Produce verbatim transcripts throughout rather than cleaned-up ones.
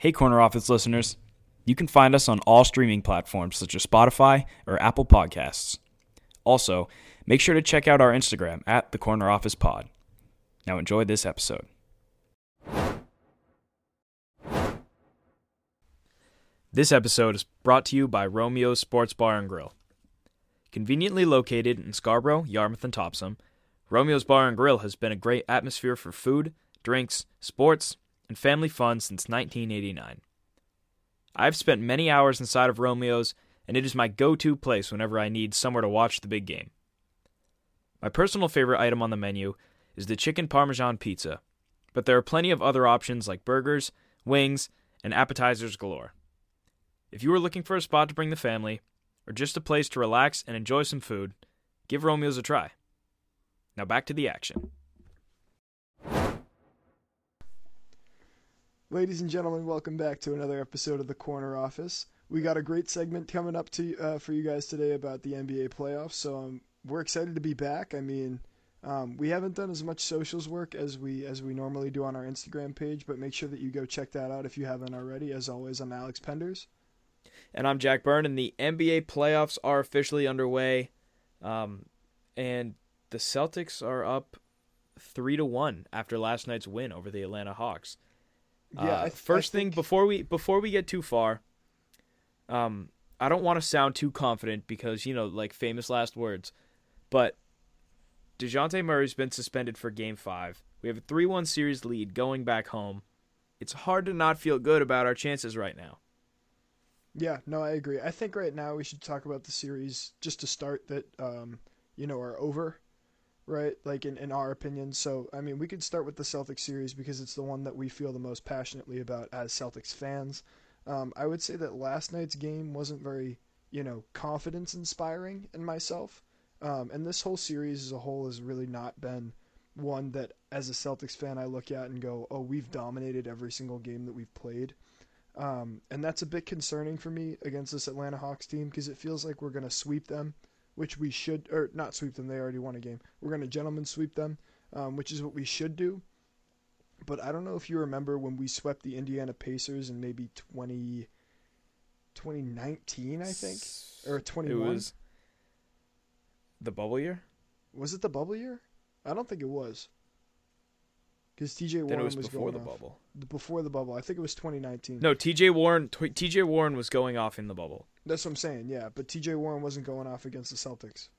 Hey, Corner Office listeners. You can find us on all streaming platforms such as Spotify or Apple Podcasts. Also, make sure to check out our Instagram at The Corner Office Pod. Now enjoy this episode. This episode is brought to you by Romeo's Sports Bar and Grill. Conveniently located in Scarborough, Yarmouth, and Topsom, Romeo's Bar and Grill has been a great atmosphere for food, drinks, sports, and family fun since nineteen eighty-nine. I've spent many hours inside of Romeo's, and it is my go-to place whenever I need somewhere to watch the big game. My personal favorite item on the menu is the chicken parmesan pizza, but there are plenty of other options like burgers, wings, and appetizers galore. If you are looking for a spot to bring the family, or just a place to relax and enjoy some food, give Romeo's a try. Now back to the action. Ladies and gentlemen, welcome back to another episode of The Corner Office. We got a great segment coming up to uh, for you guys today about the N B A playoffs, so um, we're excited to be back. I mean, um, we haven't done as much socials work as we as we normally do on our Instagram page, but make sure that you go check that out if you haven't already. As always, I'm Alex Penders. And I'm Jack Byrne, and the N B A playoffs are officially underway, um, and the Celtics are up three to one after last night's win over the Atlanta Hawks. Yeah. Uh, I th- first I think... thing before we before we get too far, um, I don't want to sound too confident because, you know, like famous last words, but DeJounte Murray's been suspended for Game Five. We have a three one series lead going back home. It's hard to not feel good about our chances right now. Yeah, no, I agree. I think right now we should talk about the series just to start that, um, you know, are over. Right, like in, in our opinion. So, I mean, we could start with the Celtics series because it's the one that we feel the most passionately about as Celtics fans. Um, I would say that last night's game wasn't very, you know, confidence-inspiring in myself. Um, and this whole series as a whole has really not been one that, as a Celtics fan, I look at and go, oh, we've dominated every single game that we've played. Um, and that's a bit concerning for me against this Atlanta Hawks team because it feels like we're going to sweep them. Which we should, or not sweep them, they already won a game. We're going to gentlemen sweep them, um, which is what we should do. But I don't know if you remember when we swept the Indiana Pacers in maybe twenty nineteen, I think, or twenty-one. It was the bubble year? Was it the bubble year? I don't think it was. Because T J Warren was, was before going the off. bubble. Before the bubble. I think it was twenty nineteen. No, T J Warren T J Warren was going off in the bubble. That's what I'm saying, yeah. But T J Warren wasn't going off against the Celtics.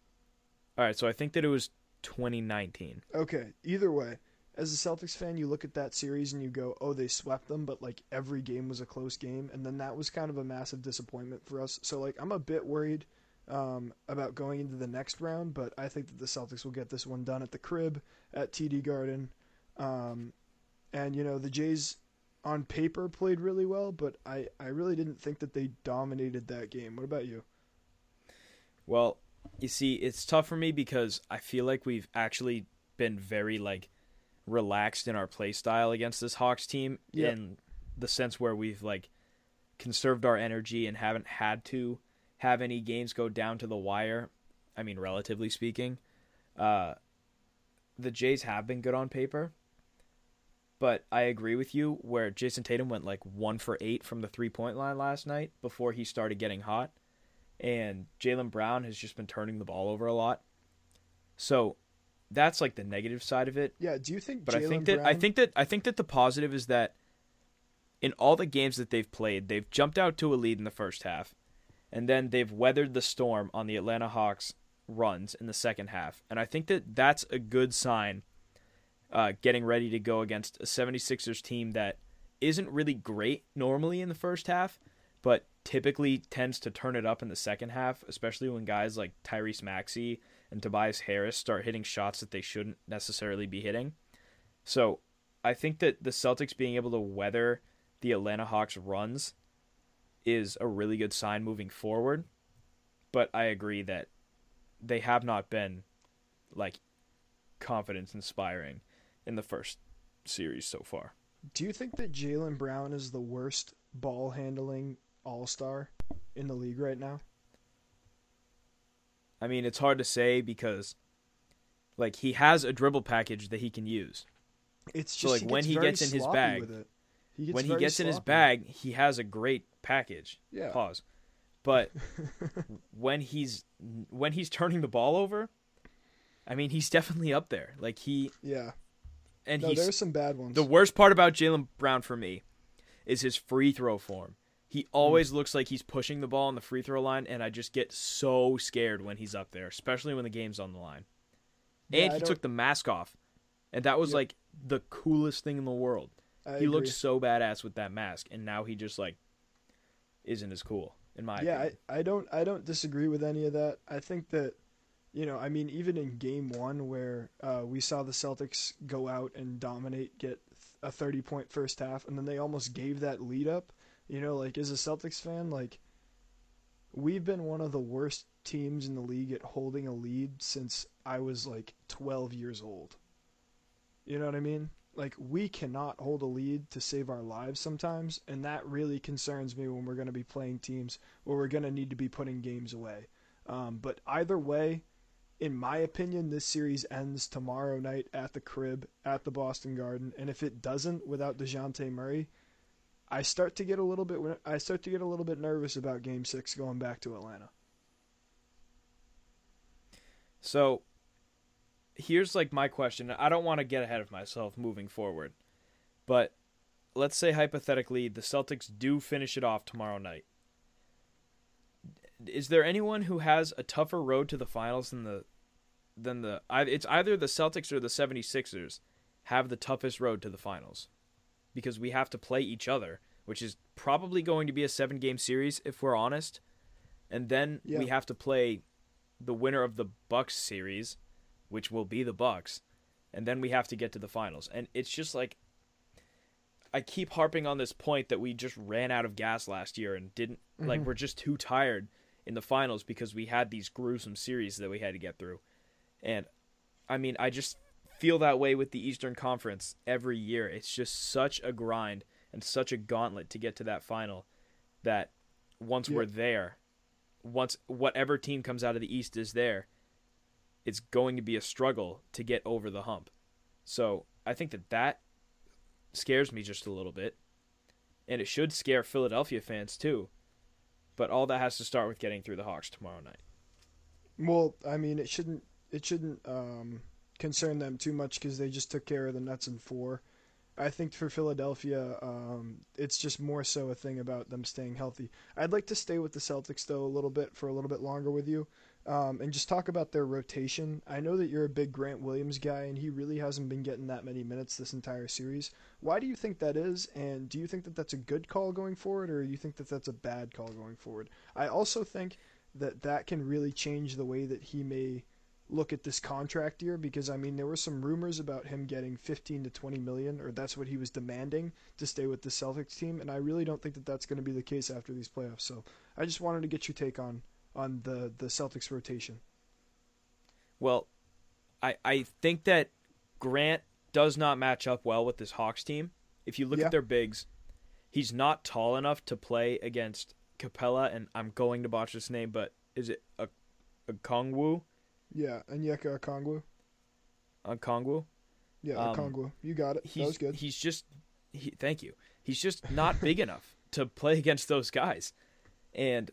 All right, so I think that it was twenty nineteen. Okay, either way, as a Celtics fan, you look at that series and you go, oh, they swept them, but, like, every game was a close game. And then that was kind of a massive disappointment for us. So, like, I'm a bit worried um, about going into the next round, but I think that the Celtics will get this one done at the crib, at T D Garden. Um, and, you know, the Jays on paper played really well, but I, I really didn't think that they dominated that game. What about you? Well, you see, it's tough for me because I feel like we've actually been very, like, relaxed in our play style against this Hawks team. Yep. In the sense where we've, like, conserved our energy and haven't had to have any games go down to the wire. I mean, relatively speaking, uh, the Jays have been good on paper. But I agree with you where Jason Tatum went like one for eight from the three-point line last night before he started getting hot. And Jaylen Brown has just been turning the ball over a lot. So that's like the negative side of it. Yeah, do you think But Jaylen I think that Brown... I think that I think that the positive is that in all the games that they've played, they've jumped out to a lead in the first half, and then they've weathered the storm on the Atlanta Hawks runs in the second half. And I think that that's a good sign. Uh, getting ready to go against a seventy-sixers team that isn't really great normally in the first half, but typically tends to turn it up in the second half, especially when guys like Tyrese Maxey and Tobias Harris start hitting shots that they shouldn't necessarily be hitting. So I think that the Celtics being able to weather the Atlanta Hawks runs is a really good sign moving forward. But I agree that they have not been, like, confidence inspiring in the first series so far. Do you think that Jaylen Brown is the worst ball handling all-star in the league right now? I mean, it's hard to say because, like, he has a dribble package that he can use. It's just so, like, he when he gets in his bag, He gets when he gets sloppy. in his bag, he has a great package. Yeah. Pause. But when he's when he's turning the ball over, I mean, he's definitely up there. Like he Yeah. And no, there's some bad ones. The worst part about Jaylen Brown for me is his free throw form. He always mm. looks like he's pushing the ball on the free throw line, and I just get so scared when he's up there, especially when the game's on the line. Yeah, and he took the mask off, and that was, yeah. like, the coolest thing in the world. I he agree. looked so badass with that mask, and now he just, like, isn't as cool, in my yeah, opinion. Yeah, I, I, don't, I don't disagree with any of that. I think that, you know, I mean, even in game one where uh, we saw the Celtics go out and dominate, get a thirty-point first half, and then they almost gave that lead up. You know, like, as a Celtics fan, like, we've been one of the worst teams in the league at holding a lead since I was, like, twelve years old. You know what I mean? Like, we cannot hold a lead to save our lives sometimes, and that really concerns me when we're going to be playing teams where we're going to need to be putting games away. Um, but either way, in my opinion, this series ends tomorrow night at the crib, at the Boston Garden, and if it doesn't without DeJounte Murray, I start to get a little bit I start to get a little bit nervous about Game Six going back to Atlanta. So, here's like my question. I don't want to get ahead of myself moving forward, but let's say hypothetically the Celtics do finish it off tomorrow night. Is there anyone who has a tougher road to the finals than the than the it's either the Celtics or the seventy-sixers have the toughest road to the finals? Because we have to play each other, which is probably going to be a seven-game series if we're honest. And then yeah. we have to play the winner of the Bucks series, which will be the Bucks. And then we have to get to the finals. And it's just like I keep harping on this point that we just ran out of gas last year and didn't mm-hmm. like we're just too tired in the finals because we had these gruesome series that we had to get through. And I mean, I just feel that way with the Eastern Conference every year. It's just such a grind and such a gauntlet to get to that final that once yeah. we're there, once whatever team comes out of the East is there, it's going to be a struggle to get over the hump. So I think that that scares me just a little bit, and it should scare Philadelphia fans too, but all that has to start with getting through the Hawks tomorrow night. Well, I mean, it shouldn't it shouldn't um concern them too much because they just took care of the Nets in four. I think for Philadelphia, um, it's just more so a thing about them staying healthy. I'd like to stay with the Celtics, though, a little bit for a little bit longer with you um, and just talk about their rotation. I know that you're a big Grant Williams guy, and he really hasn't been getting that many minutes this entire series. Why do you think that is, and do you think that that's a good call going forward, or do you think that that's a bad call going forward? I also think that that can really change the way that he may look at this contract year, because I mean there were some rumors about him getting fifteen to twenty million, or that's what he was demanding to stay with the Celtics team, and I really don't think that that's going to be the case after these playoffs. So I just wanted to get your take on on the the Celtics rotation. Well, I I think that Grant does not match up well with this Hawks team. If you look yeah. at their bigs, he's not tall enough to play against Capella, and I'm going to botch this name, but is it a Okongwu? Yeah, Onyeka Okongwu. Okongwu? Yeah, Okongwu. Um, you got it. That was good. He's just he, – thank you. He's just not big enough to play against those guys. And,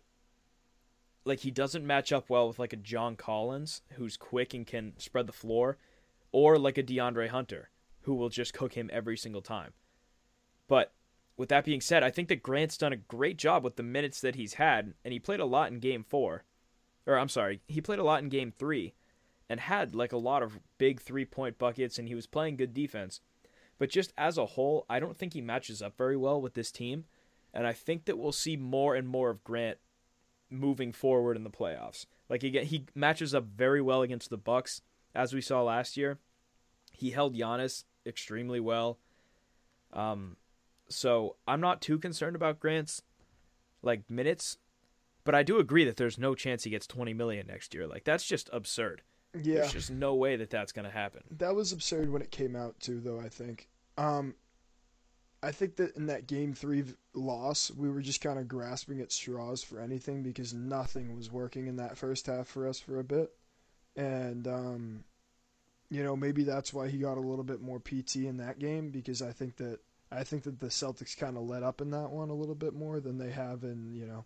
like, he doesn't match up well with, like, a John Collins who's quick and can spread the floor, or, like, a DeAndre Hunter who will just cook him every single time. But with that being said, I think that Grant's done a great job with the minutes that he's had, and he played a lot in Game four. Or I'm sorry, he played a lot in Game three and had like a lot of big three-point buckets, and he was playing good defense. But just as a whole, I don't think he matches up very well with this team, and I think that we'll see more and more of Grant moving forward in the playoffs. Like again, he matches up very well against the Bucks, as we saw last year. He held Giannis extremely well. Um, so I'm not too concerned about Grant's like minutes. But I do agree that there's no chance he gets twenty million dollars next year. Like, that's just absurd. Yeah. There's just no way that that's going to happen. That was absurd when it came out, too, though, I think. Um, I think that in that Game three loss, we were just kind of grasping at straws for anything because nothing was working in that first half for us for a bit. And, um, you know, maybe that's why he got a little bit more P T in that game, because I think that I think that the Celtics kind of let up in that one a little bit more than they have in, you know,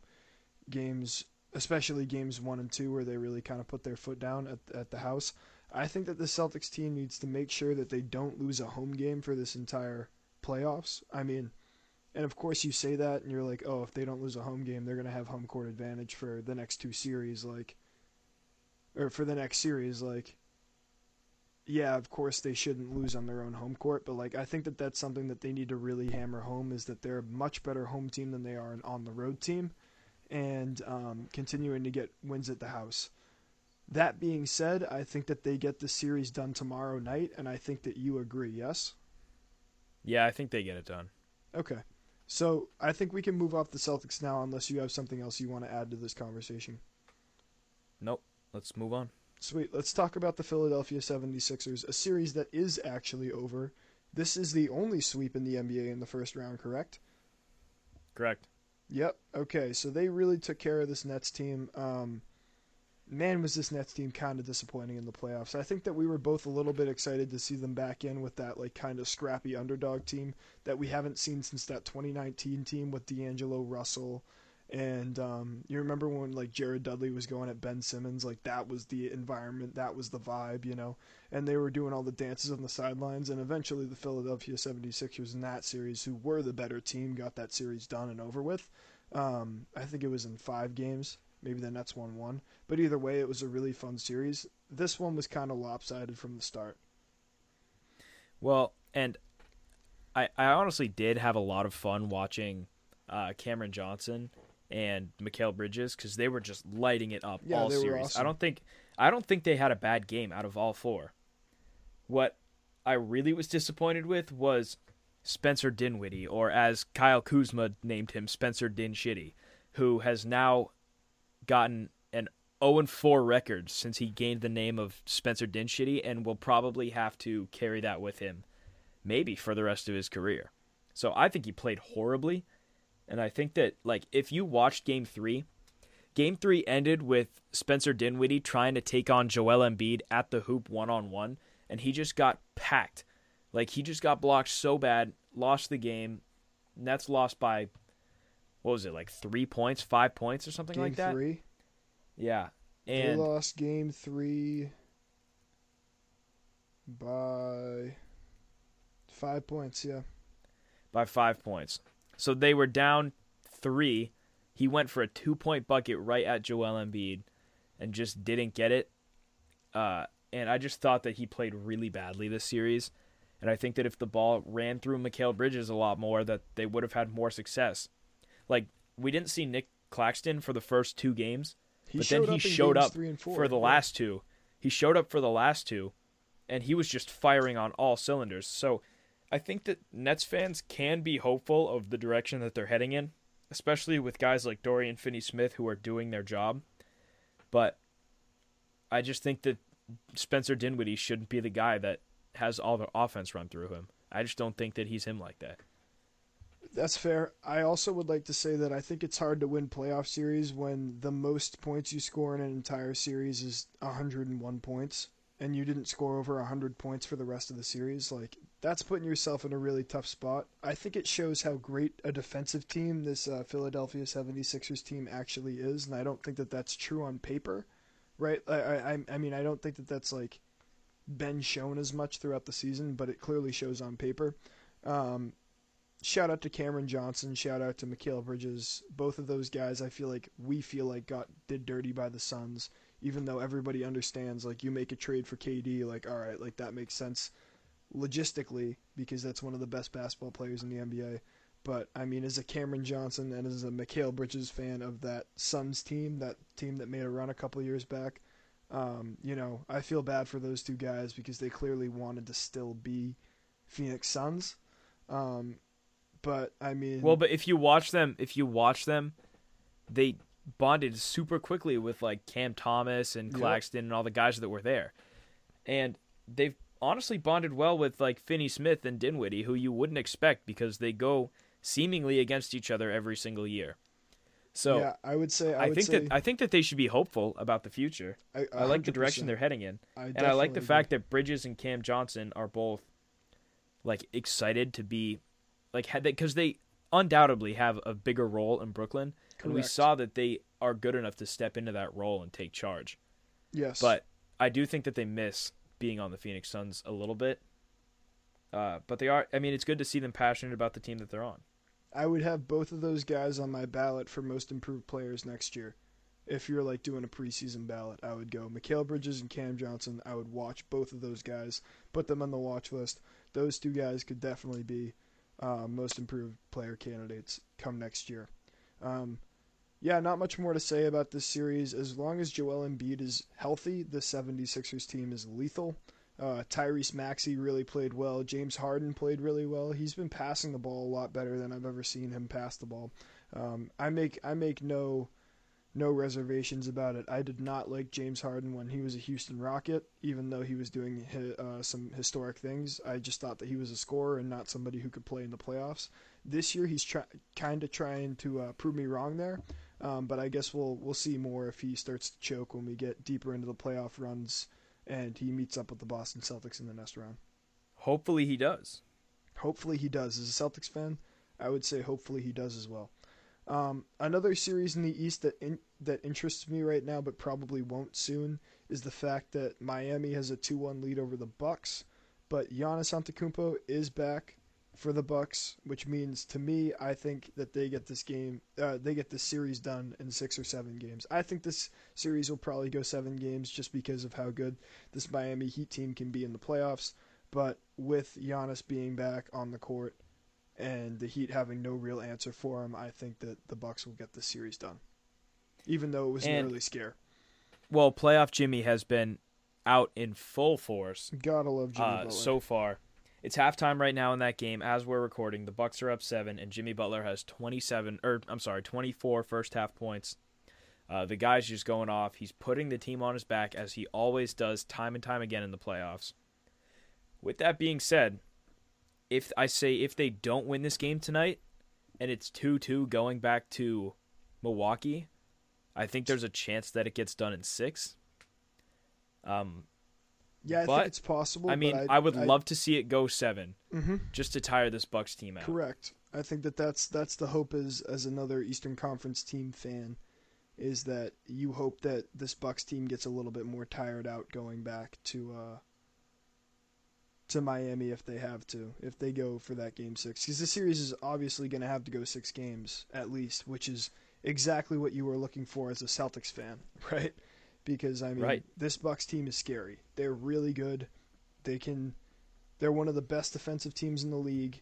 games, especially games one and two, where they really kind of put their foot down at, at the house. I think that the Celtics team needs to make sure that they don't lose a home game for this entire playoffs. I mean, and of course you say that and you're like, oh, if they don't lose a home game, they're going to have home court advantage for the next two series, like, or for the next series, like, yeah, of course they shouldn't lose on their own home court, but, like, I think that that's something that they need to really hammer home, is that they're a much better home team than they are an on-the-road team, and um, continuing to get wins at the house. That being said, I think that they get the series done tomorrow night, and I think that you agree, yes? Yeah, I think they get it done. Okay. So I think we can move off the Celtics now, unless you have something else you want to add to this conversation. Nope. Let's move on. Sweet. Let's talk about the Philadelphia seventy-sixers, a series that is actually over. This is the only sweep in the N B A in the first round, correct? Correct. Yep. Okay. So they really took care of this Nets team. Um, man, was this Nets team kind of disappointing in the playoffs. I think that we were both a little bit excited to see them back in with that, like, kind of scrappy underdog team that we haven't seen since that twenty nineteen team with D'Angelo Russell. And um, you remember when, like, Jared Dudley was going at Ben Simmons, like, that was the environment, that was the vibe, you know, and they were doing all the dances on the sidelines, and eventually the Philadelphia seventy-sixers in that series, who were the better team, got that series done and over with. Um, I think it was in five games, maybe the Nets won one, but either way, it was a really fun series. This one was kind of lopsided from the start. Well, and I, I honestly did have a lot of fun watching uh, Cameron Johnson and Mikal Bridges, because they were just lighting it up yeah, all series. Awesome. I don't think I don't think they had a bad game out of all four. What I really was disappointed with was Spencer Dinwiddie, or as Kyle Kuzma named him, Spencer Din Shitty, who has now gotten an oh and four record since he gained the name of Spencer Din Shitty, and will probably have to carry that with him maybe for the rest of his career. So I think he played horribly. And I think that, like, if you watched Game three, Game three ended with Spencer Dinwiddie trying to take on Joel Embiid at the hoop one-on-one, and he just got packed. Like, he just got blocked so bad, lost the game. Nets lost by, what was it, like three points, five points or something game like that? Game three? Yeah. And they lost Game three by five points, yeah. By five points. So they were down three. He went for a two-point bucket right at Joel Embiid and just didn't get it. Uh, and I just thought that he played really badly this series. And I think that if the ball ran through Mikal Bridges a lot more, that they would have had more success. Like, we didn't see Nick Claxton for the first two games, he but then he showed up four, for the yeah. last two. He showed up for the last two, and he was just firing on all cylinders. So I think that Nets fans can be hopeful of the direction that they're heading in, especially with guys like Dorian Finney-Smith who are doing their job. But I just think that Spencer Dinwiddie shouldn't be the guy that has all the offense run through him. I just don't think that he's him like that. That's fair. I also would like to say that I think it's hard to win playoff series when the most points you score in an entire series is one hundred one points, and you didn't score over one hundred points for the rest of the series. Like, that's putting yourself in a really tough spot. I think it shows how great a defensive team this uh, Philadelphia seventy-sixers team actually is, and I don't think that that's true on paper, right? I, I, I mean, I don't think that that's, like, been shown as much throughout the season, but it clearly shows on paper. Um, shout out to Cameron Johnson. Shout out to Mikal Bridges. Both of those guys, I feel like we feel like got did dirty by the Suns, even though everybody understands, like, you make a trade for K D, like, all right, like, that makes sense logistically, because that's one of the best basketball players in the N B A. But, I mean, as a Cameron Johnson and as a Mikal Bridges fan of that Suns team, that team that made a run a couple of years back, um, you know, I feel bad for those two guys because they clearly wanted to still be Phoenix Suns. Um, but, I mean... Well, but if you watch them, if you watch them, they bonded super quickly with, like, Cam Thomas and Claxton yep. and all the guys that were there. And they've honestly bonded well with, like, Finney-Smith and Dinwiddie, who you wouldn't expect because they go seemingly against each other every single year. So yeah, I would say I, I would think say, that I think that they should be hopeful about the future. I, I like the direction they're heading in, I and I like the agree. fact that Bridges and Cam Johnson are both, like, excited to be like had they, because they undoubtedly have a bigger role in Brooklyn. Correct. And we saw that they are good enough to step into that role and take charge. Yes. But I do think that they miss being on the Phoenix Suns a little bit. Uh, but they are, I mean, it's good to see them passionate about the team that they're on. I would have both of those guys on my ballot for most improved players next year. If you're like doing a preseason ballot, I would go Mikal Bridges and Cam Johnson. I would watch both of those guys, put them on the watch list. Those two guys could definitely be uh, most improved player candidates come next year. Um, yeah, not much more to say about this series. As long as Joel Embiid is healthy, the 76ers team is lethal. Uh, Tyrese Maxey really played well. James Harden played really well. He's been passing the ball a lot better than I've ever seen him pass the ball. Um, I make I make no... No reservations about it. I did not like James Harden when he was a Houston Rocket, even though he was doing uh, some historic things. I just thought that he was a scorer and not somebody who could play in the playoffs. This year, he's try- kind of trying to uh, prove me wrong there, um, but I guess we'll we'll see more if he starts to choke when we get deeper into the playoff runs and he meets up with the Boston Celtics in the next round. Hopefully he does. Hopefully he does. As a Celtics fan, I would say hopefully he does as well. Um, another series in the East that in, that interests me right now, but probably won't soon, is the fact that Miami has a two one lead over the Bucks, but Giannis Antetokounmpo is back for the Bucks, which means to me, I think that they get this game, uh, they get this series done in six or seven games. I think this series will probably go seven games just because of how good this Miami Heat team can be in the playoffs. But with Giannis being back on the court, and the Heat having no real answer for him, I think that the Bucks will get this series done, even though it was and, an early scare. Well, playoff Jimmy has been out in full force. Gotta love Jimmy uh, Butler. So far. It's halftime right now in that game. As we're recording, the Bucks are up seven, and Jimmy Butler has twenty-seven, or I'm sorry, twenty-four first half points. Uh, the guy's just going off. He's putting the team on his back, as he always does, time and time again in the playoffs. With that being said, If I say if they don't win this game tonight and it's two two going back to Milwaukee, I think there's a chance that it gets done in six. Um, yeah, I but, think it's possible. I mean, I, I would I, love to see it go seven mm-hmm. just to tire this Bucks team out. Correct. I think that that's, that's the hope as, as another Eastern Conference team fan, is that you hope that this Bucks team gets a little bit more tired out going back to uh, – to Miami if they have to, if they go for that game six. Because this series is obviously going to have to go six games at least, which is exactly what you were looking for as a Celtics fan, right? Because, I mean, right. This Bucks team is scary. They're really good. They can, they're one of the best defensive teams in the league.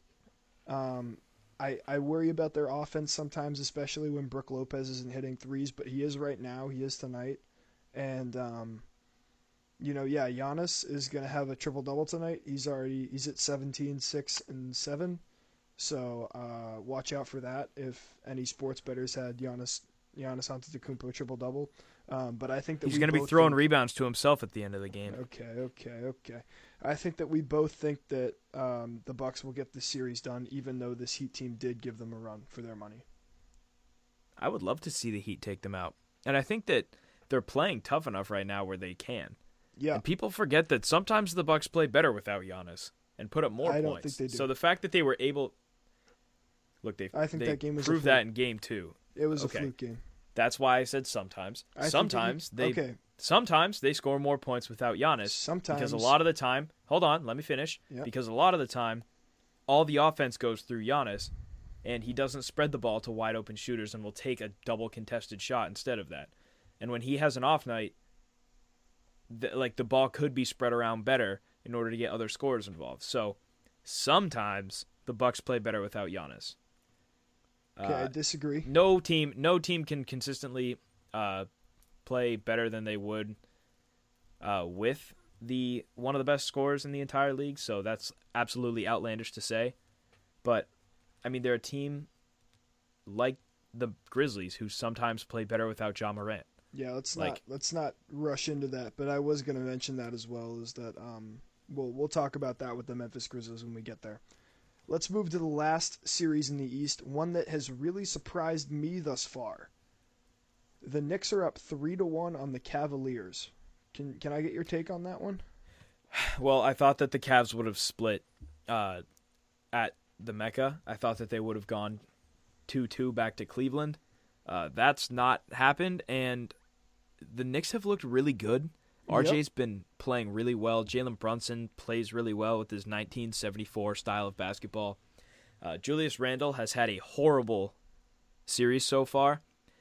Um, I, I worry about their offense sometimes, especially when Brooke Lopez isn't hitting threes, but he is right now. He is tonight. And, um, You know, yeah, Giannis is going to have a triple-double tonight. He's already he's at seventeen, six, and seven. So uh, watch out for that if any sports bettors had Giannis Giannis Antetokounmpo triple-double. Um, but I think that he's going to be throwing think... rebounds to himself at the end of the game. Okay, okay, okay. I think that we both think that um, the Bucks will get this series done, even though this Heat team did give them a run for their money. I would love to see the Heat take them out. And I think that they're playing tough enough right now where they can. Yeah. And people forget that sometimes the Bucks play better without Giannis and put up more I points. Don't think they do. So the fact that they were able, look, they I think they that game was proved that in game two. It was okay. a fluke game. That's why I said sometimes. I sometimes they, they okay. sometimes they score more points without Giannis. Sometimes because a lot of the time, hold on, let me finish. Yep. Because a lot of the time, all the offense goes through Giannis, and he doesn't spread the ball to wide open shooters and will take a double contested shot instead of that. And when he has an off night, The, like the ball could be spread around better in order to get other scorers involved. So sometimes the Bucks play better without Giannis. Okay, uh, I disagree. No team, no team can consistently uh, play better than they would uh, with the one of the best scorers in the entire league. So that's absolutely outlandish to say, but I mean they're a team like the Grizzlies who sometimes play better without Ja Morant. Yeah, let's like, not let's not rush into that. But I was going to mention that as well, is that um, we'll we'll talk about that with the Memphis Grizzlies when we get there. Let's move to the last series in the East, one that has really surprised me thus far. The Knicks are up three to one on the Cavaliers. Can can I get your take on that one? Well, I thought that the Cavs would have split uh, at the Mecca. I thought that they would have gone two two back to Cleveland. Uh, that's not happened, and the Knicks have looked really good. R J's yep. been playing really well. Jalen Brunson plays really well with his nineteen seventy-four style of basketball. Uh, Julius Randle has had a horrible series so far,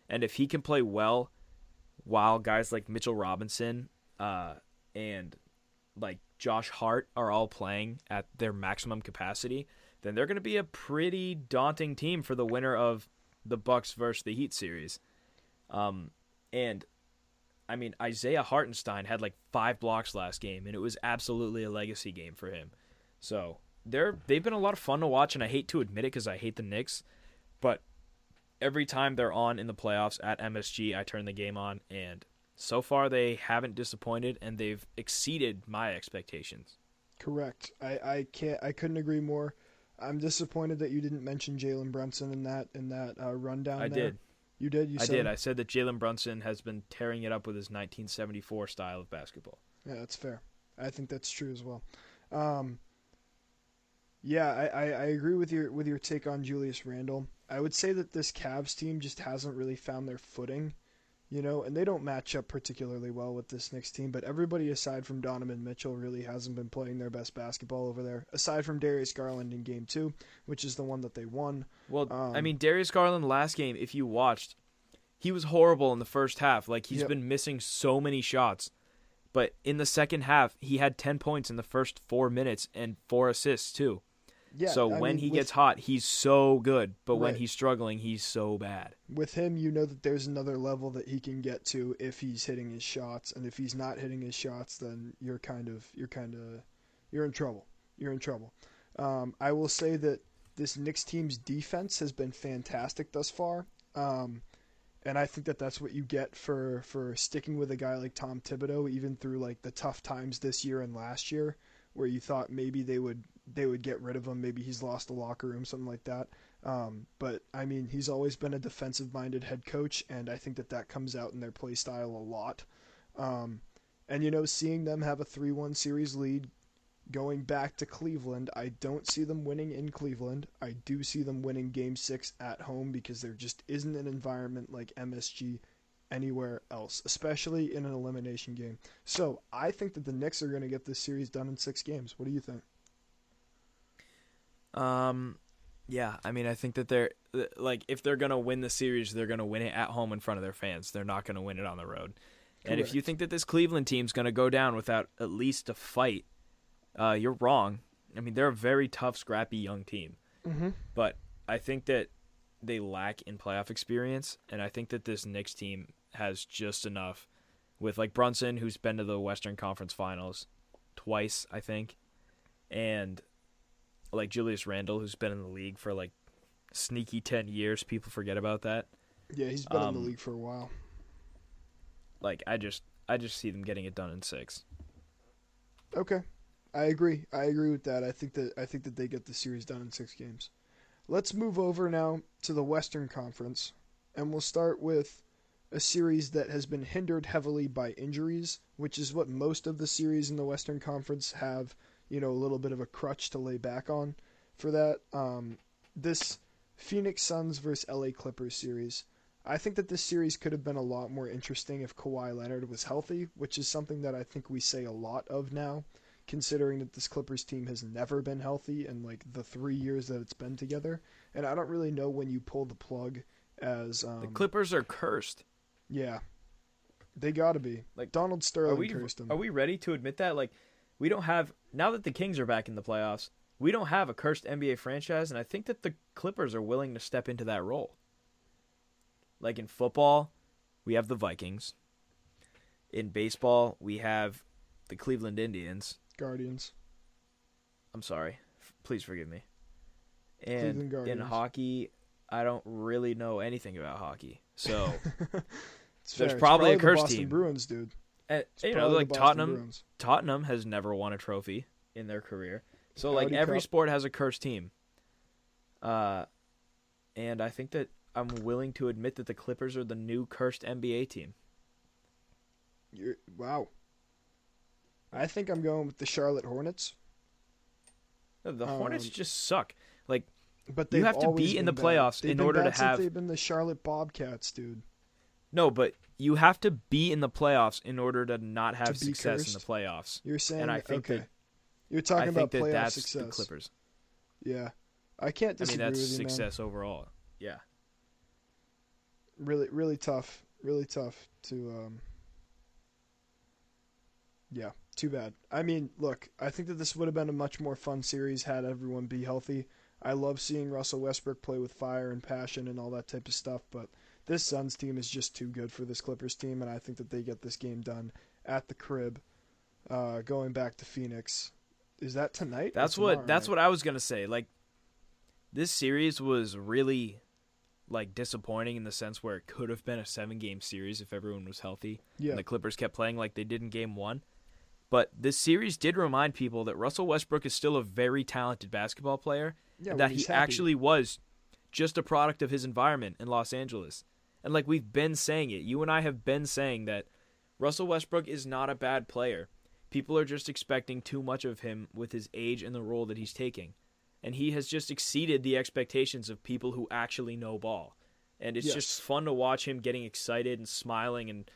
and if he can play well while guys like Mitchell Robinson uh, and like Josh Hart are all playing at their maximum capacity, then they're going to be a pretty daunting team for the winner of the Bucks versus the Heat series. Um, and, I mean, Isaiah Hartenstein had like five blocks last game, and it was absolutely a legacy game for him. So they're, they've been a lot of fun to watch, and I hate to admit it because I hate the Knicks, but every time they're on in the playoffs at M S G, I turn the game on, and so far they haven't disappointed, and they've exceeded my expectations. Correct. I, I can't. I couldn't agree more. I'm disappointed that you didn't mention Jalen Brunson in that in that uh, rundown. I there. did. You did. You I said did. I said that Jalen Brunson has been tearing it up with his nineteen seventy-four style of basketball. Yeah, that's fair. I think that's true as well. Um, yeah, I, I, I agree with your with your take on Julius Randle. I would say that this Cavs team just hasn't really found their footing, you know, and they don't match up particularly well with this Knicks team. But everybody aside from Donovan Mitchell really hasn't been playing their best basketball over there, aside from Darius Garland in game two, which is the one that they won. Well, um, I mean, Darius Garland last game, if you watched, he was horrible in the first half. Like, he's yep. been missing so many shots. But in the second half, he had ten points in the first four minutes and four assists, too. Yeah, so I when mean, he with, gets hot, he's so good. But right. when he's struggling, he's so bad. With him, you know that there's another level that he can get to if he's hitting his shots. And if he's not hitting his shots, then you're kind of you're kind of you're in trouble. You're in trouble. Um, I will say that this Knicks team's defense has been fantastic thus far, um, and I think that that's what you get for for sticking with a guy like Tom Thibodeau, even through like the tough times this year and last year, where you thought maybe they would. they would get rid of him. Maybe he's lost the locker room, something like that. Um, but, I mean, he's always been a defensive-minded head coach, and I think that that comes out in their play style a lot. Um, and, you know, seeing them have a three one series lead going back to Cleveland, I don't see them winning in Cleveland. I do see them winning Game six at home because there just isn't an environment like M S G anywhere else, especially in an elimination game. So I think that the Knicks are going to get this series done in six games. What do you think? Um, yeah, I mean, I think that they're like, if they're going to win the series, they're going to win it at home in front of their fans. They're not going to win it on the road. Correct. And if you think that this Cleveland team's going to go down without at least a fight, uh, you're wrong. I mean, they're a very tough, scrappy young team, mm-hmm. but I think that they lack in playoff experience. And I think that this Knicks team has just enough with like Brunson, who's been to the Western Conference Finals twice, I think. And like Julius Randle, who's been in the league for like sneaky ten years. People forget about that. Yeah, he's been um, in the league for a while. Like, I just I just see them getting it done in six. Okay. I agree. I agree with that. I think that I think that they get the series done in six games. Let's move over now to the Western Conference, and we'll start with a series that has been hindered heavily by injuries, which is what most of the series in the Western Conference have, you know, a little bit of a crutch to lay back on for that. Um, this Phoenix Suns versus L A Clippers series, I think that this series could have been a lot more interesting if Kawhi Leonard was healthy, which is something that I think we say a lot of now, considering that this Clippers team has never been healthy in, like, the three years that it's been together. And I don't really know when you pull the plug as... Um, the Clippers are cursed. Yeah. They gotta be. Like, Donald Sterling are we, cursed them. Are we ready to admit that? Like, we don't have... Now that the Kings are back in the playoffs, we don't have a cursed N B A franchise, and I think that the Clippers are willing to step into that role. Like in football, we have the Vikings. In baseball, we have the Cleveland Indians. Guardians. I'm sorry. F- please forgive me. And in hockey, I don't really know anything about hockey. So there's probably, probably a cursed team. Boston Bruins, dude. And, you know, like Tottenham, Bruins. Tottenham has never won a trophy in their career. So, Howdy like, every Cup. Sport has a cursed team. Uh, and I think that I'm willing to admit that the Clippers are the new cursed N B A team. You're, wow. I think I'm going with the Charlotte Hornets. No, the um, Hornets just suck. Like, But you have to be in the playoffs in order to have. They've been the Charlotte Bobcats, dude. No, but you have to be in the playoffs in order to not have success cursed? in the playoffs. You're saying, and I think okay. that you're talking I about think playoff that that's success. The Clippers. Yeah, I can't disagree I mean, that's with you, success man. Overall. Yeah. Really, really tough. Really tough to. Um... Yeah, too bad. I mean, look, I think that this would have been a much more fun series had everyone be healthy. I love seeing Russell Westbrook play with fire and passion and all that type of stuff, but this Suns team is just too good for this Clippers team, and I think that they get this game done at the crib, uh, going back to Phoenix. Is that tonight? That's what that's what I was going to say. Like, this series was really, like, disappointing in the sense where it could have been a seven-game series if everyone was healthy. Yeah. And the Clippers kept playing like they did in game one. But this series did remind people that Russell Westbrook is still a very talented basketball player. Yeah, that he happy. actually was just a product of his environment in Los Angeles. And like we've been saying it, you and I have been saying that Russell Westbrook is not a bad player. People are just expecting too much of him with his age and the role that he's taking. And he has just exceeded the expectations of people who actually know ball. And it's yes. just fun to watch him getting excited and smiling and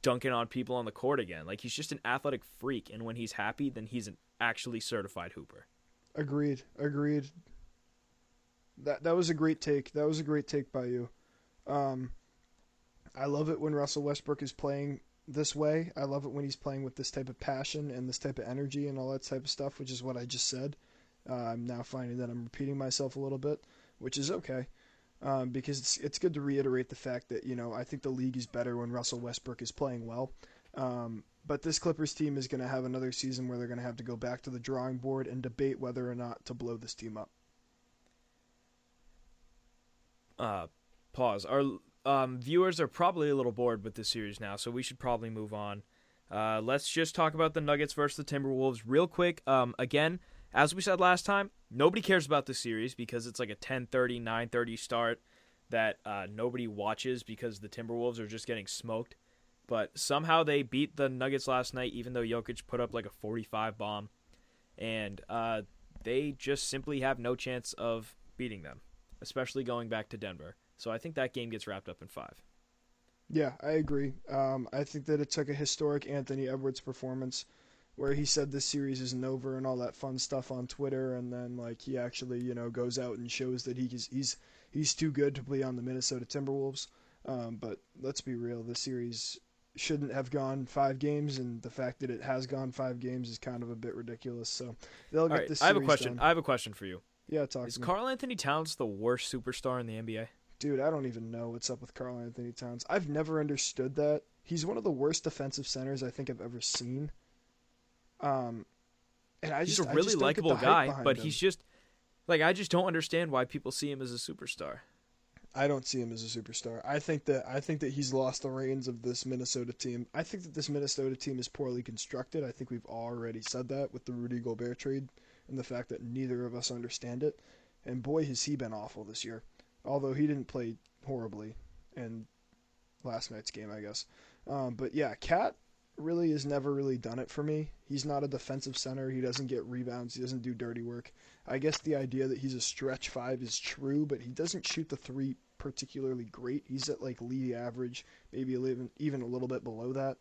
dunking on people on the court again. Like, he's just an athletic freak. And when he's happy, then he's an actually certified hooper. Agreed. Agreed. That that was a great take. That was a great take by you. Um, I love it when Russell Westbrook is playing this way. I love it when he's playing with this type of passion and this type of energy and all that type of stuff, which is what I just said. Uh, I'm now finding that I'm repeating myself a little bit, which is okay, um, because it's it's good to reiterate the fact that, you know, I think the league is better when Russell Westbrook is playing well. Um, but this Clippers team is going to have another season where they're going to have to go back to the drawing board and debate whether or not to blow this team up. Uh, pause. Our um, viewers are probably a little bored with this series now, so we should probably move on. Uh, let's just talk about the Nuggets versus the Timberwolves real quick. Um, again, as we said last time, nobody cares about this series because it's like a ten thirty, nine thirty start that uh, nobody watches because the Timberwolves are just getting smoked. But somehow they beat the Nuggets last night, even though Jokic put up like a forty-five bomb. And uh, they just simply have no chance of beating them, especially going back to Denver. So I think that game gets wrapped up in five. Yeah, I agree. Um, I think that it took a historic Anthony Edwards performance where he said this series isn't over and all that fun stuff on Twitter. And then like he actually, you know, goes out and shows that he's, he's, he's too good to play on the Minnesota Timberwolves. Um, but let's be real. This series shouldn't have gone five games. And the fact that it has gone five games is kind of a bit ridiculous. So they'll all get right, this series I have a question. Done. I have a question for you. Yeah, talk Is Karl-Anthony Towns the worst superstar in the N B A? Dude, I don't even know what's up with Karl-Anthony Towns. I've never understood that. He's one of the worst defensive centers I think I've ever seen. Um, and I he's just a really likable guy, but him. he's just like I just don't understand why people see him as a superstar. I don't see him as a superstar. I think that I think that he's lost the reins of this Minnesota team. I think that this Minnesota team is poorly constructed. I think we've already said that with the Rudy Gobert trade. And the fact that neither of us understand it. And boy, has he been awful this year. Although he didn't play horribly in last night's game, I guess. Um, but yeah, Cat really has never really done it for me. He's not a defensive center. He doesn't get rebounds. He doesn't do dirty work. I guess the idea that he's a stretch five is true, but he doesn't shoot the three particularly great. He's at like league average, maybe even a little bit below that.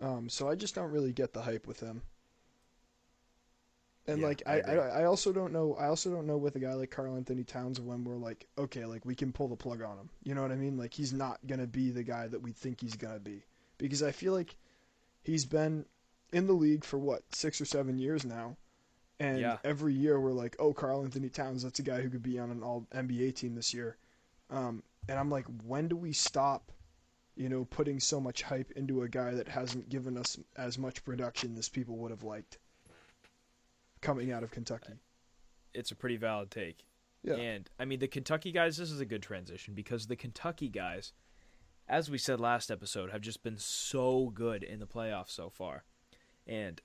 Um, so I just don't really get the hype with him. And yeah, like I, I, I also don't know, I also don't know with a guy like Karl-Anthony Towns when we're like, okay, like we can pull the plug on him. You know what I mean? Like he's not gonna be the guy that we think he's gonna be because I feel like he's been in the league for what six or seven years now, and yeah. every year we're like, oh, Karl-Anthony Towns, that's a guy who could be on an All N B A team this year. Um, and I'm like, when do we stop, you know, putting so much hype into a guy that hasn't given us as much production as people would have liked? Coming out of Kentucky. It's a pretty valid take. Yeah. And, I mean, the Kentucky guys, this is a good transition because the Kentucky guys, as we said last episode, have just been so good in the playoffs so far. And,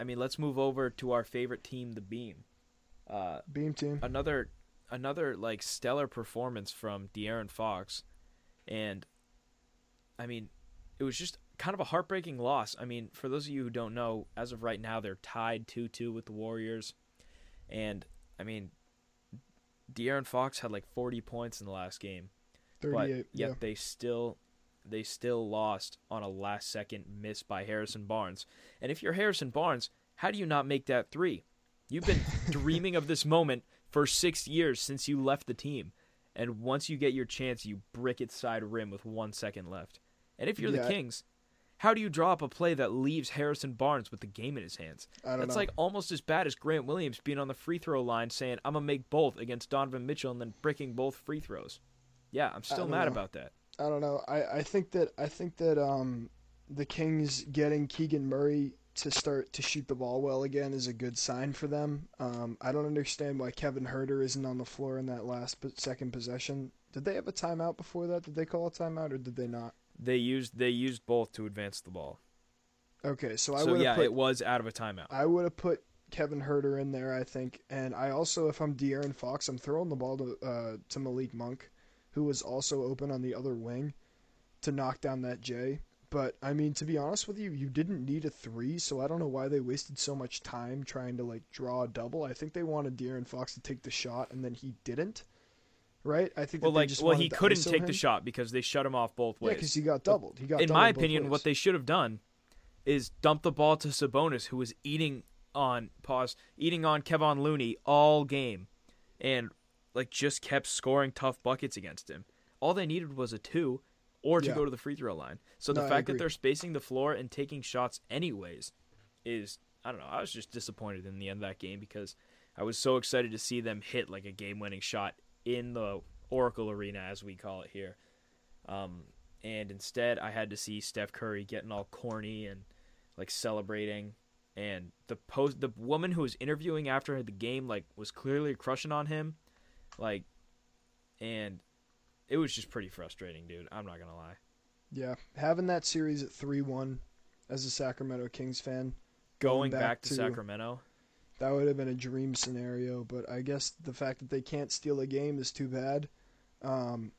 I mean, let's move over to our favorite team, the Beam. Uh, Beam team. Another, another like, stellar performance from De'Aaron Fox. And, I mean, it was just kind of a heartbreaking loss. I mean, for those of you who don't know, as of right now, they're tied two two with the Warriors. And, I mean, De'Aaron Fox had like forty points in the last game. thirty-eight, but yet yeah. they still they still lost on a last second miss by Harrison Barnes. And if you're Harrison Barnes, how do you not make that three? You've been dreaming of this moment for six years since you left the team. And once you get your chance, you brick its side rim with one second left. And if you're yeah. the Kings, how do you draw up a play that leaves Harrison Barnes with the game in his hands? I don't That's know. like almost as bad as Grant Williams being on the free throw line saying, I'm going to make both against Donovan Mitchell and then bricking both free throws. Yeah, I'm still mad know. about that. I don't know. I, I think that I think that um, the Kings getting Keegan Murray to start to shoot the ball well again is a good sign for them. Um, I don't understand why Kevin Huerter isn't on the floor in that last second possession. Did they have a timeout before that? Did they call a timeout or did they not? They used they used both to advance the ball. Okay, so I so, would have yeah, put, it was out of a timeout. I would have put Kevin Huerter in there, I think, and I also, if I'm De'Aaron Fox, I'm throwing the ball to uh, to Malik Monk, who was also open on the other wing, to knock down that J. But I mean, to be honest with you, you didn't need a three, so I don't know why they wasted so much time trying to like draw a double. I think they wanted De'Aaron Fox to take the shot, and then he didn't. Right, I think. Well, that like, just well, he couldn't take him. the shot because they shut him off both ways. Yeah, because he got doubled. He got. In doubled my opinion, ways. what they should have done is dump the ball to Sabonis, who was eating on pause, eating on Kevon Looney all game, and like just kept scoring tough buckets against him. All they needed was a two, or to yeah. go to the free throw line. So the no, fact that they're spacing the floor and taking shots anyways is, I don't know. I was just disappointed in the end of that game because I was so excited to see them hit like a game-winning shot in the Oracle Arena, as we call it here. Um, and instead, I had to see Steph Curry getting all corny and, like, celebrating. And the post, the woman who was interviewing after the game, like, was clearly crushing on him. Like, and it was just pretty frustrating, dude. I'm not going to lie. Yeah. Having that series at three one as a Sacramento Kings fan. Going, going back, back to, to Sacramento. That would have been a dream scenario, but I guess the fact that they can't steal a game is too bad. Um,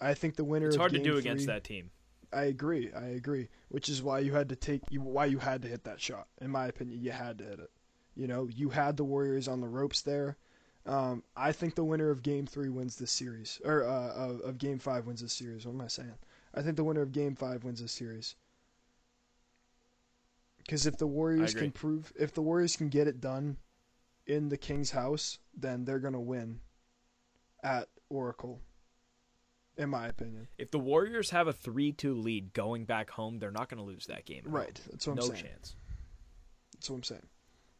I think the winner. It's hard of game to do three, against that team. I agree. I agree. Which is why you had to take you, why you had to hit that shot. In my opinion, you had to hit it. You know, you had the Warriors on the ropes there. Um, I think the winner of Game Three wins this series, or uh, of, of Game Five wins this series. What am I saying? I think the winner of Game Five wins this series. Because if the Warriors can prove, if the Warriors can get it done in the Kings' house, then they're gonna win at Oracle, in my opinion. If the Warriors have a three two lead going back home, they're not gonna lose that game. Right. That's what I'm saying. No chance. That's what I'm saying.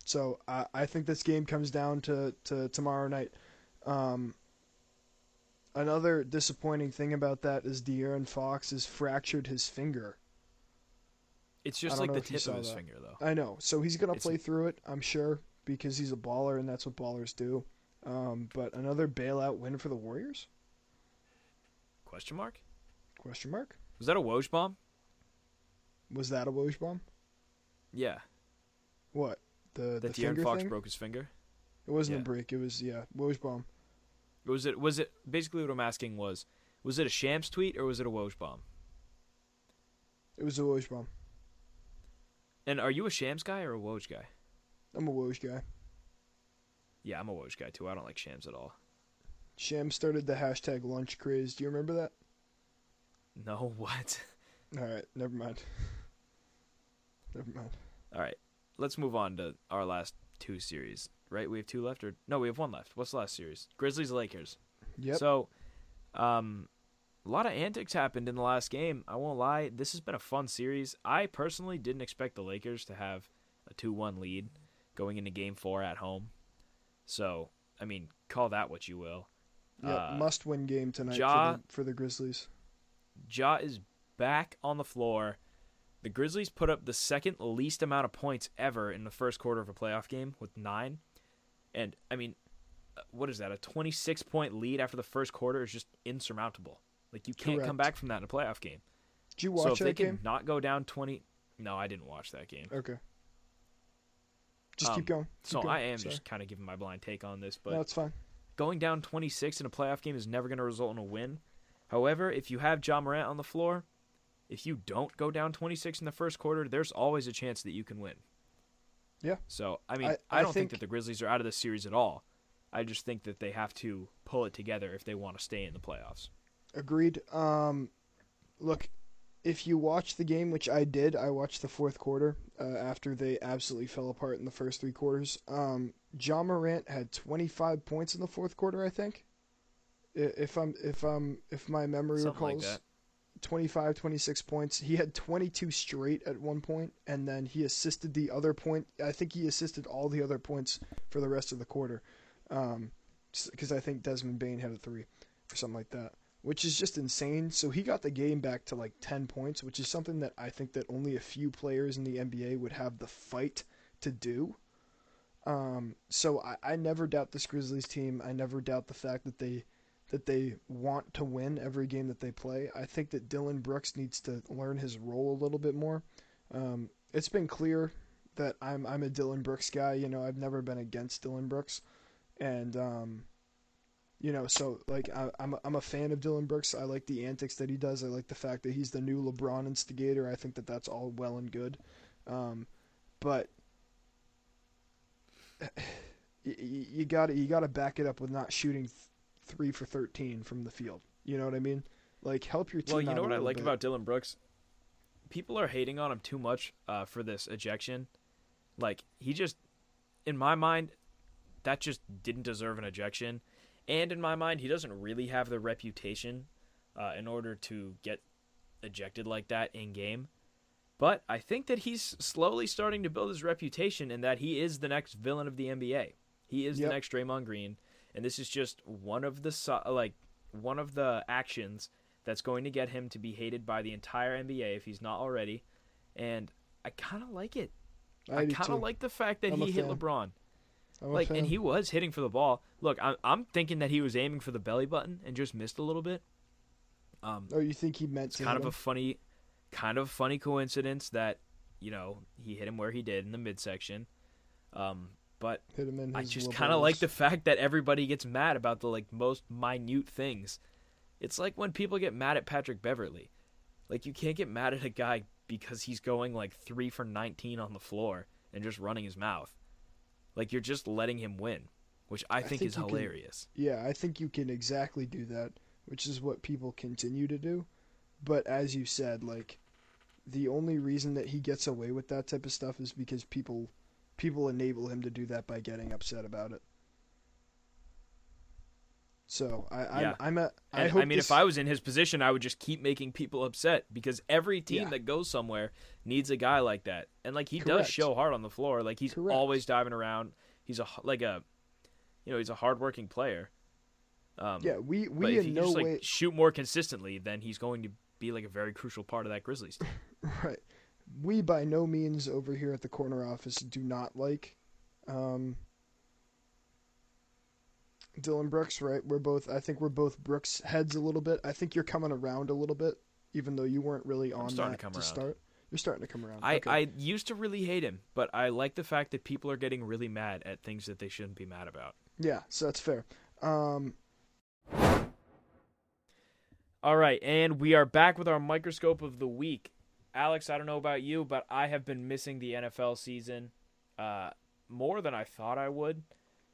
So I, I think this game comes down to, to tomorrow night. Um, another disappointing thing about that is De'Aaron Fox has fractured his finger. It's just like the tip of his that. finger, though. I know. So he's going to play through it, I'm sure, because he's a baller, and that's what ballers do. Um, but another bailout win for the Warriors? Question mark? Question mark? Was that a Woj bomb? Was that a Woj bomb? Yeah. What? The, the finger De'Aaron Fox thing? Broke his finger? It wasn't yeah. a break. It was, yeah, Woj bomb. Was it, was it, basically what I'm asking was, was it a Shams tweet or was it a Woj bomb? It was a Woj bomb. And are you a Shams guy or a Woj guy? I'm a Woj guy. Yeah, I'm a Woj guy, too. I don't like Shams at all. Shams started the hashtag lunch craze. Do you remember that? No, what? All right, never mind. Never mind. All right, let's move on to our last two series, right? We have two left? or No, we have one left. What's the last series? Grizzlies-Lakers. Yep. So, um... a lot of antics happened in the last game. I won't lie. This has been a fun series. I personally didn't expect the Lakers to have a two one lead going into game four at home. So, I mean, call that what you will. Yeah, uh, must-win game tonight ja, for, the, for the Grizzlies. Ja is back on the floor. The Grizzlies put up the second least amount of points ever in the first quarter of a playoff game with nine. And, I mean, what is that? A twenty-six point lead after the first quarter is just insurmountable. Like, you can't Correct. come back from that in a playoff game. Did you watch that game? So if they can not go down twenty... No, I didn't watch that game. Okay. Just um, keep going. Keep so going. I am Sorry. just kind of giving my blind take on this, but... No, it's fine. Going down twenty-six in a playoff game is never going to result in a win. However, if you have Ja Morant on the floor, if you don't go down twenty-six in the first quarter, there's always a chance that you can win. Yeah. So, I mean, I, I, I don't think... think that the Grizzlies are out of this series at all. I just think that they have to pull it together if they want to stay in the playoffs. Agreed. Um, look, if you watch the game, which I did, I watched the fourth quarter uh, after they absolutely fell apart in the first three quarters. Um, Ja Morant had twenty-five points in the fourth quarter, I think. If I'm, if I'm, if my memory Something recalls, like twenty-five, twenty-six points. He had twenty-two straight at one point, and then he assisted the other point. I think he assisted all the other points for the rest of the quarter, um, because I think Desmond Bain had a three or something like that, which is just insane. So he got the game back to like ten points, which is something that I think that only a few players in the N B A would have the fight to do. Um, so I, I never doubt this Grizzlies team. I never doubt the fact that they that they want to win every game that they play. I think that Dillon Brooks needs to learn his role a little bit more. Um, it's been clear that I'm I'm a Dillon Brooks guy. You know, I've never been against Dillon Brooks, and um, you know, so like I, I'm a, I'm a fan of Dillon Brooks. I like the antics that he does. I like the fact that he's the new LeBron instigator. I think that that's all well and good, um, but you, you gotta you gotta back it up with not shooting Th- three for thirteen from the field. You know what I mean? Like, help your team. Well, you know what I like bit. about Dillon Brooks? People are hating on him too much uh, for this ejection. Like, he just, in my mind, that just didn't deserve an ejection. And in my mind, he doesn't really have the reputation uh, in order to get ejected like that in game. But I think that he's slowly starting to build his reputation and that he is the next villain of the N B A. He is yep. the next Draymond Green. And this is just one of the like one of the actions that's going to get him to be hated by the entire N B A if he's not already. And I kind of like it. I, I kind of like the fact that I'm he hit fan. LeBron. I'm like, and he was hitting for the ball. Look, I'm I'm thinking that he was aiming for the belly button and just missed a little bit. Um, oh, you think he meant? It's to kind hit of him? a funny, kind of funny coincidence that you know he hit him where he did in the midsection. Um. But I just kind of like the fact that everybody gets mad about the like most minute things. It's like when people get mad at Patrick Beverley. Like, you can't get mad at a guy because he's going like three for nineteen on the floor and just running his mouth. Like, you're just letting him win, which I think, I think is hilarious. Can, yeah, I think you can exactly do that, which is what people continue to do. But as you said, like, the only reason that he gets away with that type of stuff is because people... People enable him to do that by getting upset about it. So I, I'm, yeah. I'm a. I, and, hope I mean, this... if I was in his position, I would just keep making people upset because every team yeah. that goes somewhere needs a guy like that, and like he Correct. does show hard on the floor. Like he's Correct. always diving around. He's a like a, you know, he's a hardworking player. Um, yeah, we we but if in he no just, like, way shoot more consistently, then he's going to be like a very crucial part of that Grizzlies team. Right. We by no means over here at the corner office do not like um, Dillon Brooks, right? We're both, I think we're both Brooks heads a little bit. I think you're coming around a little bit, even though you weren't really on that to, to start. You're starting to come around. I, okay. I used to really hate him, but I like the fact that people are getting really mad at things that they shouldn't be mad about. Yeah, so that's fair. Um... All right, and we are back with our microscope of the week. Alex, I don't know about you, but I have been missing the N F L season uh, more than I thought I would.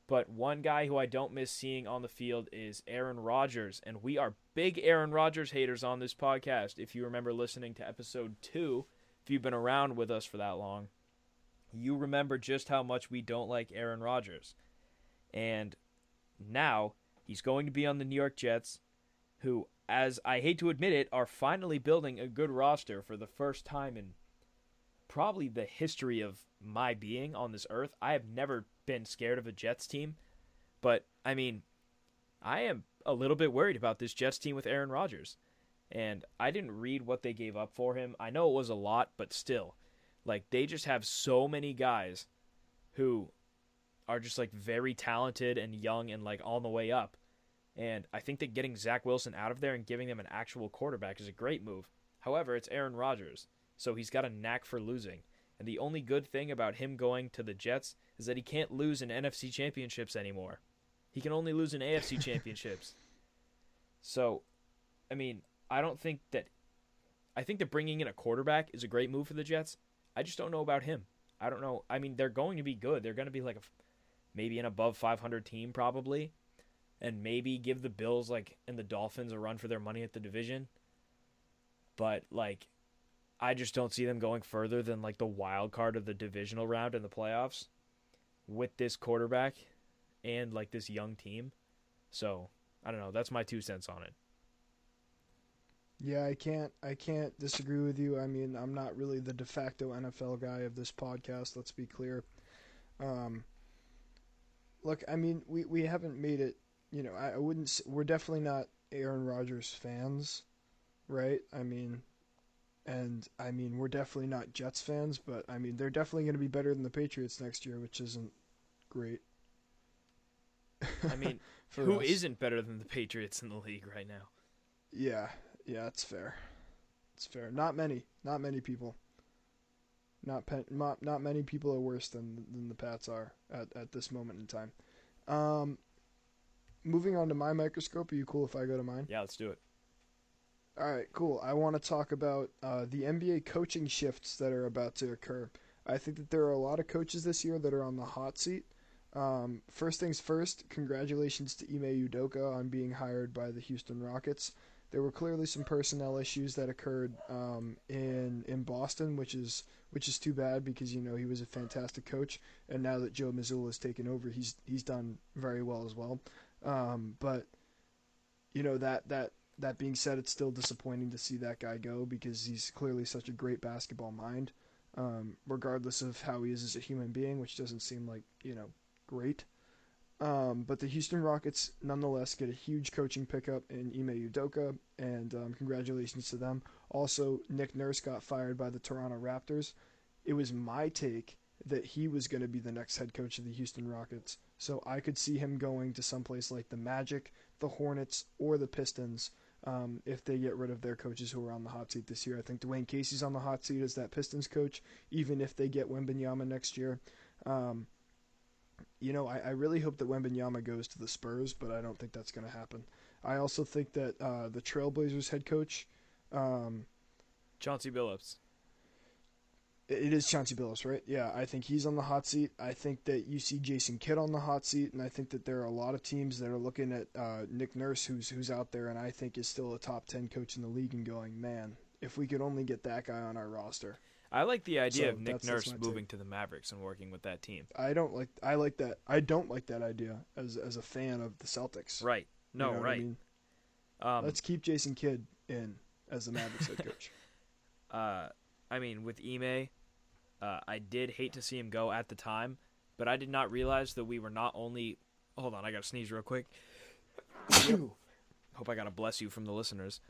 But one guy who I don't miss seeing on the field is Aaron Rodgers, and we are big Aaron Rodgers haters on this podcast. If you remember listening to episode two, if you've been around with us for that long, you remember just how much we don't like Aaron Rodgers. And now he's going to be on the New York Jets, who, as I hate to admit it, are finally building a good roster for the first time in probably the history of my being on this earth. I have never been scared of a Jets team, but, I mean, I am a little bit worried about this Jets team with Aaron Rodgers, and I didn't read what they gave up for him. I know it was a lot, but still, like, they just have so many guys who are just, like, very talented and young and, like, on the way up. And I think that getting Zach Wilson out of there and giving them an actual quarterback is a great move. However, it's Aaron Rodgers, so he's got a knack for losing. And the only good thing about him going to the Jets is that he can't lose in N F C championships anymore. He can only lose in A F C championships. So, I mean, I don't think that... I think that bringing in a quarterback is a great move for the Jets. I just don't know about him. I don't know. I mean, they're going to be good. They're going to be like a, maybe an above five hundred team, probably. and maybe give the Bills like and the Dolphins a run for their money at the division. But like, I just don't see them going further than like the wild card of the divisional round in the playoffs with this quarterback and like this young team. So I don't know. That's my two cents on it. Yeah, I can't I can't disagree with you. I mean, I'm not really the de facto N F L guy of this podcast, let's be clear. Um, look, I mean, we, we haven't made it, you know, I, I wouldn't, we're definitely not Aaron Rodgers fans, right? I mean, and I mean, we're definitely not Jets fans, but I mean, they're definitely going to be better than the Patriots next year, which isn't great. I mean, who us. isn't better than the Patriots in the league right now? Yeah. Yeah, it's fair. It's fair. Not many. Not many people. Not pe- not, not many people are worse than than the Pats are at, at this moment in time. Um, moving on to my microscope. Are you cool if I go to mine? Yeah, let's do it. All right, cool. I want to talk about uh, the N B A coaching shifts that are about to occur. I think that there are a lot of coaches this year that are on the hot seat. Um, first things first, congratulations to Ime Udoka on being hired by the Houston Rockets. There were clearly some personnel issues that occurred um, in in Boston, which is which is too bad because, you know, he was a fantastic coach, and now that Joe Mazzulla has taken over, he's he's done very well as well. Um, but you know that that that being said, it's still disappointing to see that guy go because he's clearly such a great basketball mind, um, regardless of how he is as a human being, which doesn't seem like, you know, great. Um, but the Houston Rockets, nonetheless, get a huge coaching pickup in Ime Udoka, and um, congratulations to them. Also, Nick Nurse got fired by the Toronto Raptors. It was my take that he was going to be the next head coach of the Houston Rockets, so I could see him going to someplace like the Magic, the Hornets, or the Pistons um, if they get rid of their coaches who are on the hot seat this year. I think Dwayne Casey's on the hot seat as that Pistons coach, even if they get Wembanyama next year. Um You know, I, I really hope that Wembanyama goes to the Spurs, but I don't think that's going to happen. I also think that uh, the Trailblazers head coach... Um, Chauncey Billups. It is Chauncey Billups, right? Yeah, I think he's on the hot seat. I think that you see Jason Kidd on the hot seat, and I think that there are a lot of teams that are looking at uh, Nick Nurse, who's who's out there, and I think is still a top ten coach in the league, and going, man, if we could only get that guy on our roster... I like the idea so of Nick that's, Nurse that's moving take. to the Mavericks and working with that team. I don't like. I like that. I don't like that idea as as a fan of the Celtics. Right. No. You know right. I mean? um, Let's keep Jason Kidd in as the Mavericks head coach. Uh, I mean, with Ime, uh, I did hate to see him go at the time, but I did not realize that we were not only. Hold on, I got to sneeze real quick. Hope I got a bless you from the listeners.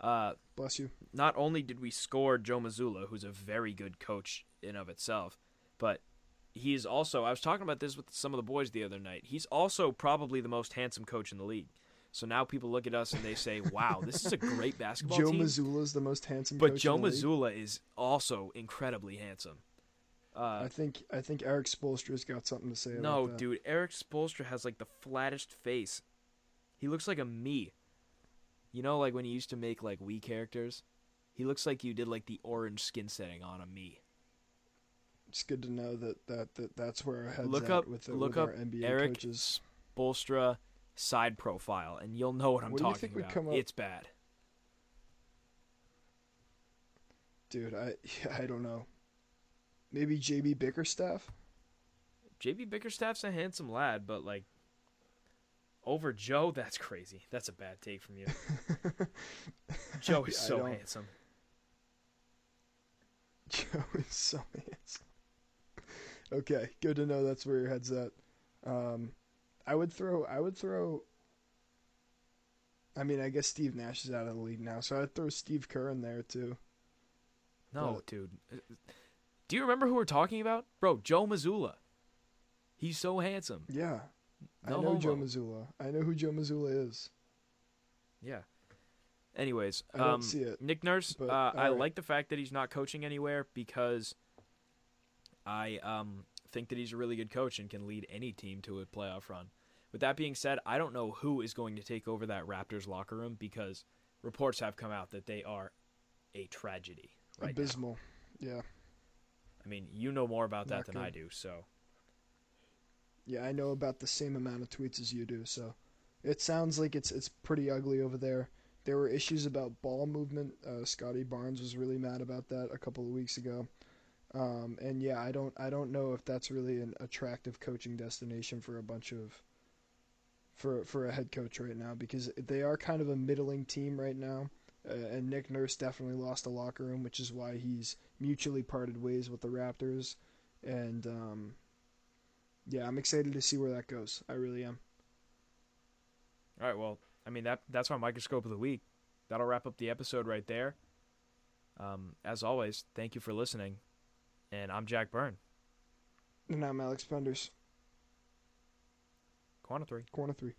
Uh, Bless you. Not only did we score Joe Mazzulla, who's a very good coach in of itself, but he is also, I was talking about this with some of the boys the other night, he's also probably the most handsome coach in the league. So now people look at us and they say, wow, this is a great basketball Joe team. Joe Mazzulla is the most handsome but coach Joe in the Mazzulla league. Is also incredibly handsome. Uh, I think I think Eric Spoelstra's got something to say about no, that. No, dude, Eric Spoelstra has like the flattest face. He looks like a me. You know, like when you used to make like Wii characters, he looks like you did like the orange skin setting on a me. It's good to know that, that, that that's where our heads look at up, with, the, look with up our N B A Eric coaches. Look up Eric Spoelstra side profile, and you'll know what I'm what talking do you think about. Would come up... It's bad, dude. I yeah, I don't know. Maybe J B Bickerstaff. J B Bickerstaff's a handsome lad, but like. Over Joe, that's crazy. That's a bad take from you. Joe is so handsome. Joe is so handsome. Okay, good to know that's where your head's at. Um, I would throw. I would throw. I mean, I guess Steve Nash is out of the league now, so I'd throw Steve Kerr in there too. No, but... dude. Do you remember who we're talking about, bro? Joe Mazzulla. He's so handsome. Yeah. No I know homo. Joe Mazzulla. I know who Joe Mazzulla is. Yeah. Anyways, I um, don't see it, Nick Nurse, but, uh, I right. like the fact that he's not coaching anywhere because I um, think that he's a really good coach and can lead any team to a playoff run. With that being said, I don't know who is going to take over that Raptors locker room because reports have come out that they are a tragedy right Abysmal. Now. Yeah. I mean, you know more about that not than good. I do, so... Yeah, I know about the same amount of tweets as you do, so it sounds like it's it's pretty ugly over there. There were issues about ball movement. Uh, Scotty Barnes was really mad about that a couple of weeks ago. Um, and yeah, I don't I don't know if that's really an attractive coaching destination for a bunch of for for a head coach right now, because they are kind of a middling team right now. Uh, and Nick Nurse definitely lost the locker room, which is why he's mutually parted ways with the Raptors. And um, yeah, I'm excited to see where that goes. I really am. All right, well, I mean, that that's our Microscope of the Week. That'll wrap up the episode right there. Um, as always, thank you for listening. And I'm Jack Byrne. And I'm Alex Penders. Corner three. Corner three.